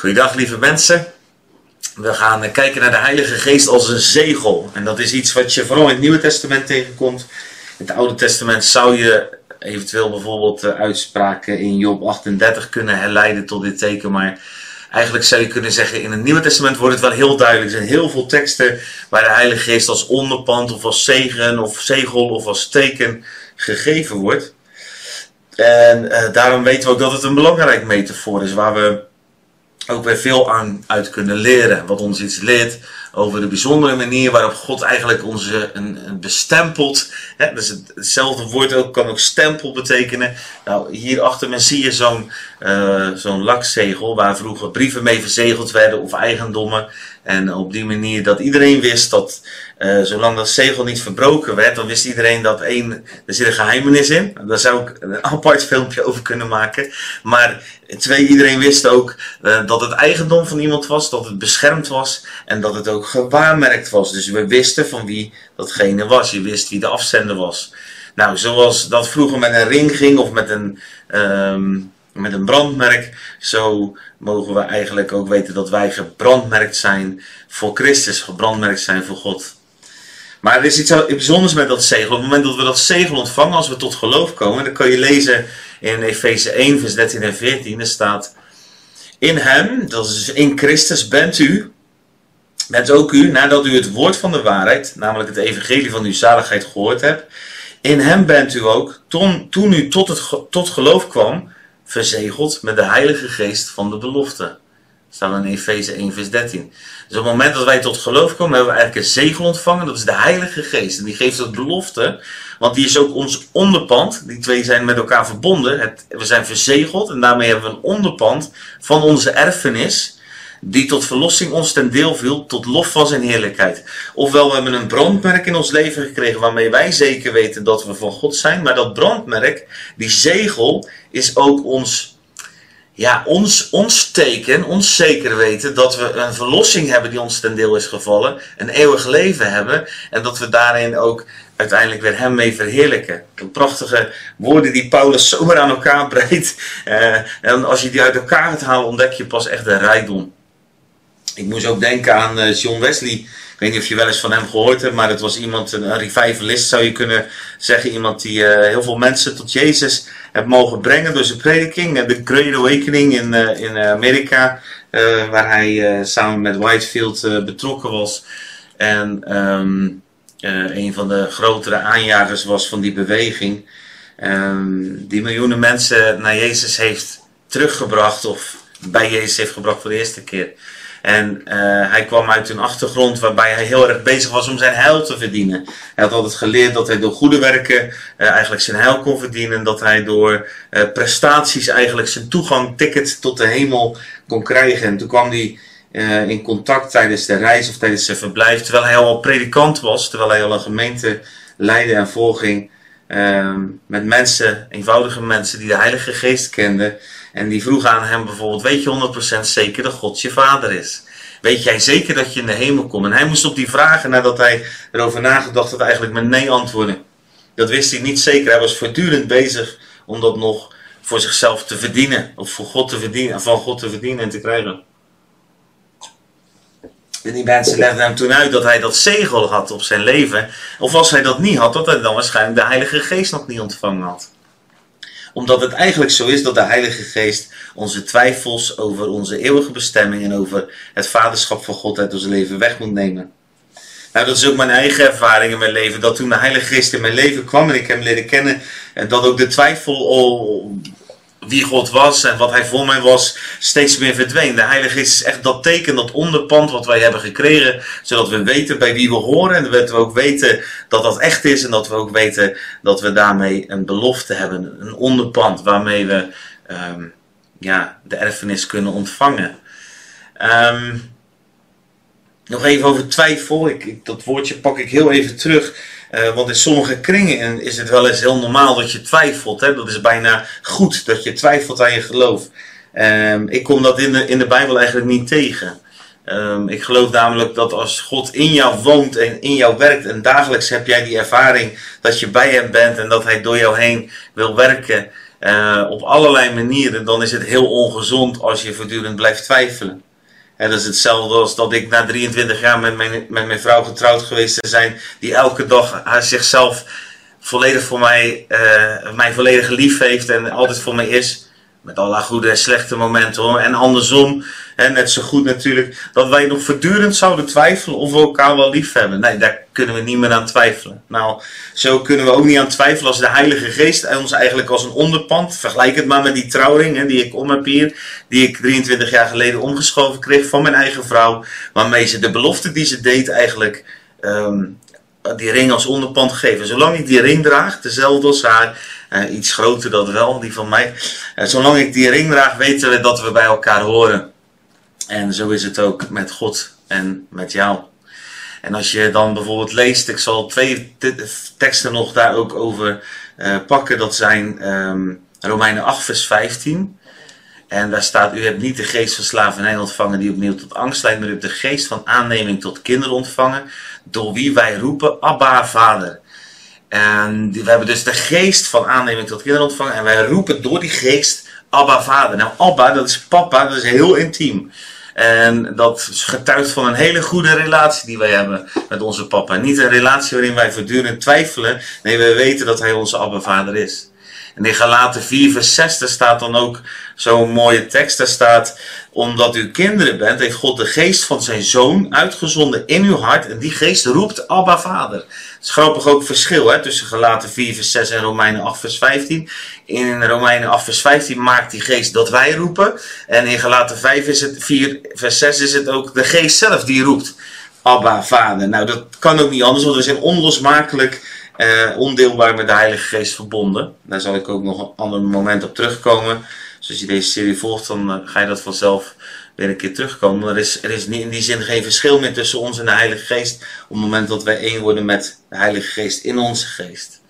Goeiedag lieve mensen. We gaan kijken naar de Heilige Geest als een zegel. En dat is iets wat je vooral in het Nieuwe Testament tegenkomt. In het Oude Testament zou je eventueel bijvoorbeeld uitspraken in Job 38 kunnen herleiden tot dit teken. Maar eigenlijk zou je kunnen zeggen, in het Nieuwe Testament wordt het wel heel duidelijk. Er zijn heel veel teksten waar de Heilige Geest als onderpand of als zegen of zegel of als teken gegeven wordt. En daarom weten we ook dat het een belangrijk metafoor is waar we ook weer veel uit kunnen leren. Wat ons iets leert over de bijzondere manier waarop God eigenlijk ons bestempelt. Hè, dus hetzelfde woord ook, kan ook stempel betekenen. Nou, hierachter men zie je zo'n lakzegel waar vroeger brieven mee verzegeld werden of eigendommen. En op die manier dat iedereen wist dat zolang dat zegel niet verbroken werd, dan wist iedereen dat er zit een geheimenis in. Daar zou ik een apart filmpje over kunnen maken. Maar twee, iedereen wist ook dat het eigendom van iemand was, dat het beschermd was en dat het ook gewaarmerkt was. Dus we wisten van wie datgene was. Je wist wie de afzender was. Nou, zoals dat vroeger met een ring ging of met een brandmerk, zo mogen we eigenlijk ook weten dat wij gebrandmerkt zijn voor Christus, gebrandmerkt zijn voor God. Maar er is iets bijzonders met dat zegel. Op het moment dat we dat zegel ontvangen, als we tot geloof komen, dan kan je lezen in Efeze 1, vers 13 en 14, er staat: in hem, dat is dus in Christus, bent ook u, nadat u het woord van de waarheid, namelijk het evangelie van uw zaligheid, gehoord hebt, in hem bent u ook, toen u tot geloof kwam, verzegeld met de Heilige Geest van de belofte. Dat staat in Efeze 1 vers 13. Dus op het moment dat wij tot geloof komen, hebben we eigenlijk een zegel ontvangen. Dat is de Heilige Geest. En die geeft ons belofte. Want die is ook ons onderpand. Die twee zijn met elkaar verbonden. We zijn verzegeld. En daarmee hebben we een onderpand van onze erfenis. Die tot verlossing ons ten deel viel. Tot lof van zijn heerlijkheid. Ofwel, we hebben een brandmerk in ons leven gekregen. Waarmee wij zeker weten dat we van God zijn. Maar dat brandmerk, die zegel, is ook ons teken, ons zeker weten dat we een verlossing hebben die ons ten deel is gevallen. Een eeuwig leven hebben. En dat we daarin ook uiteindelijk weer hem mee verheerlijken. De prachtige woorden die Paulus zomaar aan elkaar breidt. En als je die uit elkaar gaat halen, ontdek je pas echt de rijkdom. Ik moest ook denken aan John Wesley. Ik weet niet of je wel eens van hem gehoord hebt, maar het was iemand, een revivalist zou je kunnen zeggen. Iemand die heel veel mensen tot Jezus heeft mogen brengen door zijn prediking. De Great Awakening in Amerika, waar hij samen met Whitefield betrokken was. En een van de grotere aanjagers was van die beweging. Die miljoenen mensen naar Jezus heeft teruggebracht of bij Jezus heeft gebracht voor de eerste keer. En hij kwam uit een achtergrond waarbij hij heel erg bezig was om zijn heil te verdienen. Hij had altijd geleerd dat hij door goede werken eigenlijk zijn heil kon verdienen. En dat hij door prestaties eigenlijk zijn toegangticket tot de hemel kon krijgen. En toen kwam hij in contact tijdens de reis of tijdens zijn verblijf. Terwijl hij al predikant was, terwijl hij al een gemeente leidde en voorging. Met mensen, eenvoudige mensen die de Heilige Geest kenden. En die vroegen aan hem bijvoorbeeld: weet je 100% zeker dat God je vader is? Weet jij zeker dat je in de hemel komt? En hij moest op die vragen, nadat hij erover nagedacht had, eigenlijk met nee antwoorden. Dat wist hij niet zeker. Hij was voortdurend bezig om dat nog voor zichzelf te verdienen. Of voor God te verdienen, van God te verdienen en te krijgen. En die mensen legden hem toen uit dat hij dat zegel had op zijn leven. Of als hij dat niet had, dat hij dan waarschijnlijk de Heilige Geest nog niet ontvangen had. Omdat het eigenlijk zo is dat de Heilige Geest onze twijfels over onze eeuwige bestemming en over het vaderschap van God uit ons leven weg moet nemen. Nou, dat is ook mijn eigen ervaring in mijn leven. Dat toen de Heilige Geest in mijn leven kwam en ik hem leerde kennen, dat ook de twijfel wie God was en wat hij voor mij was, steeds meer verdween. De Heilige Geest is echt dat teken, dat onderpand wat wij hebben gekregen, zodat we weten bij wie we horen en dat we ook weten dat dat echt is en dat we ook weten dat we daarmee een belofte hebben, een onderpand waarmee we de erfenis kunnen ontvangen. Nog even over twijfel. Dat woordje pak ik heel even terug. Want in sommige kringen is het wel eens heel normaal dat je twijfelt. Hè? Dat is bijna goed dat je twijfelt aan je geloof. Ik kom dat in de Bijbel eigenlijk niet tegen. Ik geloof namelijk dat als God in jou woont en in jou werkt. En dagelijks heb jij die ervaring dat je bij hem bent. En dat hij door jou heen wil werken. op allerlei manieren, dan is het heel ongezond als je voortdurend blijft twijfelen. En dat is hetzelfde als dat ik na 23 jaar met mijn vrouw getrouwd geweest zijn, die elke dag haar zichzelf volledig voor mij, mij volledig lief heeft en altijd voor mij is. Met al haar goede en slechte momenten hoor. En andersom, hè, net zo goed natuurlijk, dat wij nog voortdurend zouden twijfelen of we elkaar wel lief hebben. Nee, daar kunnen we niet meer aan twijfelen. Nou, zo kunnen we ook niet aan twijfelen als de Heilige Geest ons eigenlijk als een onderpand, vergelijk het maar met die trouwring hè, die ik om heb hier, die ik 23 jaar geleden omgeschoven kreeg van mijn eigen vrouw, waarmee ze de belofte die ze deed eigenlijk die ring als onderpand geven. Zolang ik die ring draag, dezelfde als haar, iets groter dat wel, die van mij. Zolang ik die ring draag, weten we dat we bij elkaar horen. En zo is het ook met God en met jou. En als je dan bijvoorbeeld leest, ik zal 2 teksten nog daar ook over pakken. Dat zijn Romeinen 8 vers 15. En daar staat, u hebt niet de geest van slavernij ontvangen die opnieuw tot angst leidt, maar u hebt de geest van aanneming tot kinderen ontvangen, door wie wij roepen, Abba, Vader. En we hebben dus de geest van aanneming tot kinderen ontvangen en wij roepen door die geest, Abba, Vader. Nou, Abba, dat is papa, dat is heel intiem. En dat getuigt van een hele goede relatie die wij hebben met onze papa. Niet een relatie waarin wij voortdurend twijfelen, nee, we weten dat hij onze Abba, Vader is. En in Galaten 4 vers 6, daar staat dan ook zo'n mooie tekst, daar staat, omdat u kinderen bent, heeft God de geest van zijn zoon uitgezonden in uw hart, en die geest roept Abba, Vader. Het is grappig ook verschil hè, tussen Galaten 4 vers 6 en Romeinen 8 vers 15. In Romeinen 8 vers 15 maakt die geest dat wij roepen, en in Galaten 4 vers 6 is het ook de geest zelf die roept Abba, Vader. Nou, dat kan ook niet anders, want we zijn onlosmakelijk ondeelbaar met de Heilige Geest verbonden. Daar zal ik ook nog een ander moment op terugkomen. Dus als je deze serie volgt, dan ga je dat vanzelf weer een keer terugkomen. Er is in die zin geen verschil meer tussen ons en de Heilige Geest, op het moment dat wij één worden met de Heilige Geest in onze geest.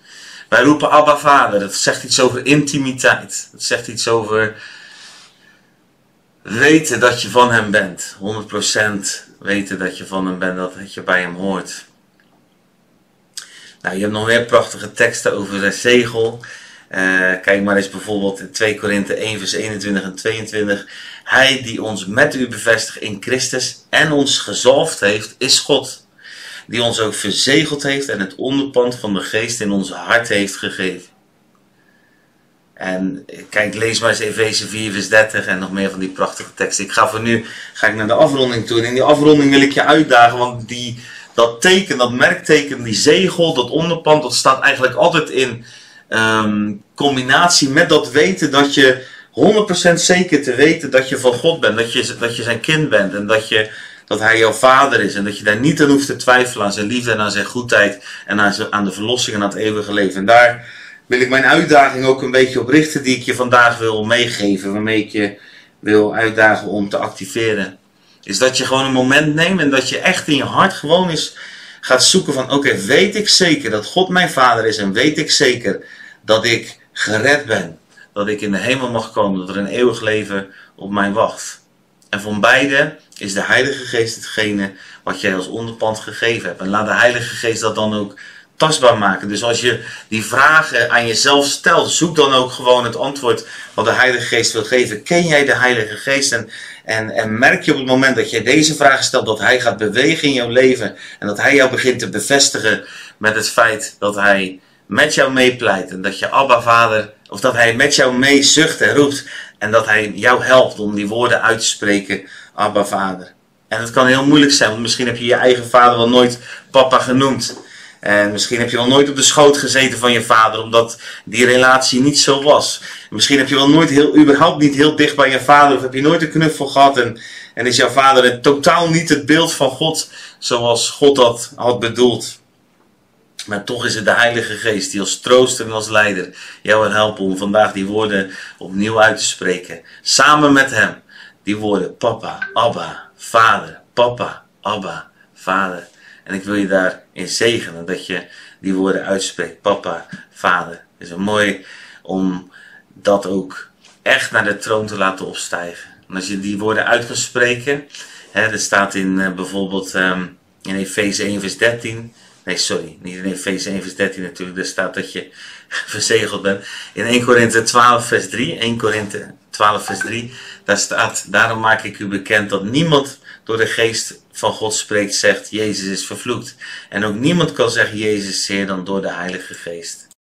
Wij roepen Abba, Vader. Dat zegt iets over intimiteit. Dat zegt iets over weten dat je van hem bent. 100% weten dat je van hem bent, dat je bij hem hoort. Nou, je hebt nog meer prachtige teksten over de zegel. Kijk maar eens bijvoorbeeld in 2 Korinthe 1 vers 21 en 22. Hij die ons met u bevestigt in Christus en ons gezalfd heeft, is God. Die ons ook verzegeld heeft en het onderpand van de geest in ons hart heeft gegeven. En kijk, lees maar eens Efeze 4 vers 30 en nog meer van die prachtige teksten. Ga ik naar de afronding toe. En in die afronding wil ik je uitdagen, want dat teken, dat merkteken, die zegel, dat onderpand, dat staat eigenlijk altijd in combinatie met dat weten dat je 100% zeker te weten dat je van God bent. Dat je zijn kind bent en dat hij jouw vader is. En dat je daar niet aan hoeft te twijfelen aan zijn liefde en aan zijn goedheid en aan de verlossing en aan het eeuwige leven. En daar wil ik mijn uitdaging ook een beetje op richten die ik je vandaag wil meegeven. Waarmee ik je wil uitdagen om te activeren. Is dat je gewoon een moment neemt en dat je echt in je hart gewoon eens gaat zoeken van oké, weet ik zeker dat God mijn vader is en weet ik zeker dat ik gered ben. Dat ik in de hemel mag komen, dat er een eeuwig leven op mij wacht. En van beide is de Heilige Geest hetgene wat jij als onderpand gegeven hebt. En laat de Heilige Geest dat dan ook tastbaar maken. Dus als je die vragen aan jezelf stelt, zoek dan ook gewoon het antwoord wat de Heilige Geest wil geven. Ken jij de Heilige Geest? En merk je op het moment dat jij deze vraag stelt, dat hij gaat bewegen in jouw leven. En dat hij jou begint te bevestigen met het feit dat hij met jou meepleit. En dat je Abba Vader, of dat hij met jou mee zucht en roept. En dat hij jou helpt om die woorden uit te spreken, Abba Vader. En dat kan heel moeilijk zijn, want misschien heb je je eigen vader wel nooit papa genoemd. En misschien heb je wel nooit op de schoot gezeten van je vader, omdat die relatie niet zo was. Misschien heb je wel nooit überhaupt niet heel dicht bij je vader, of heb je nooit een knuffel gehad. En is jouw vader totaal niet het beeld van God, zoals God dat had bedoeld. Maar toch is het de Heilige Geest die als trooster en als leider jou wil helpen om vandaag die woorden opnieuw uit te spreken. Samen met hem, die woorden papa, Abba, vader, papa, Abba, vader. En ik wil je daarin zegenen dat je die woorden uitspreekt. Papa, vader. Het is een mooi om dat ook echt naar de troon te laten opstijgen. En als je die woorden uit kan spreken. Hè, dat staat in bijvoorbeeld in Efeze 1 vers 13. Nee, sorry, niet in Efeze 1 vers 13 natuurlijk, daar staat dat je verzegeld bent. In 1 Korinthe 12 vers 3, 1 Korinthe 12 vers 3, daar staat: daarom maak ik u bekend dat niemand door de geest van God spreekt, zegt Jezus is vervloekt. En ook niemand kan zeggen Jezus is Heer dan door de Heilige Geest.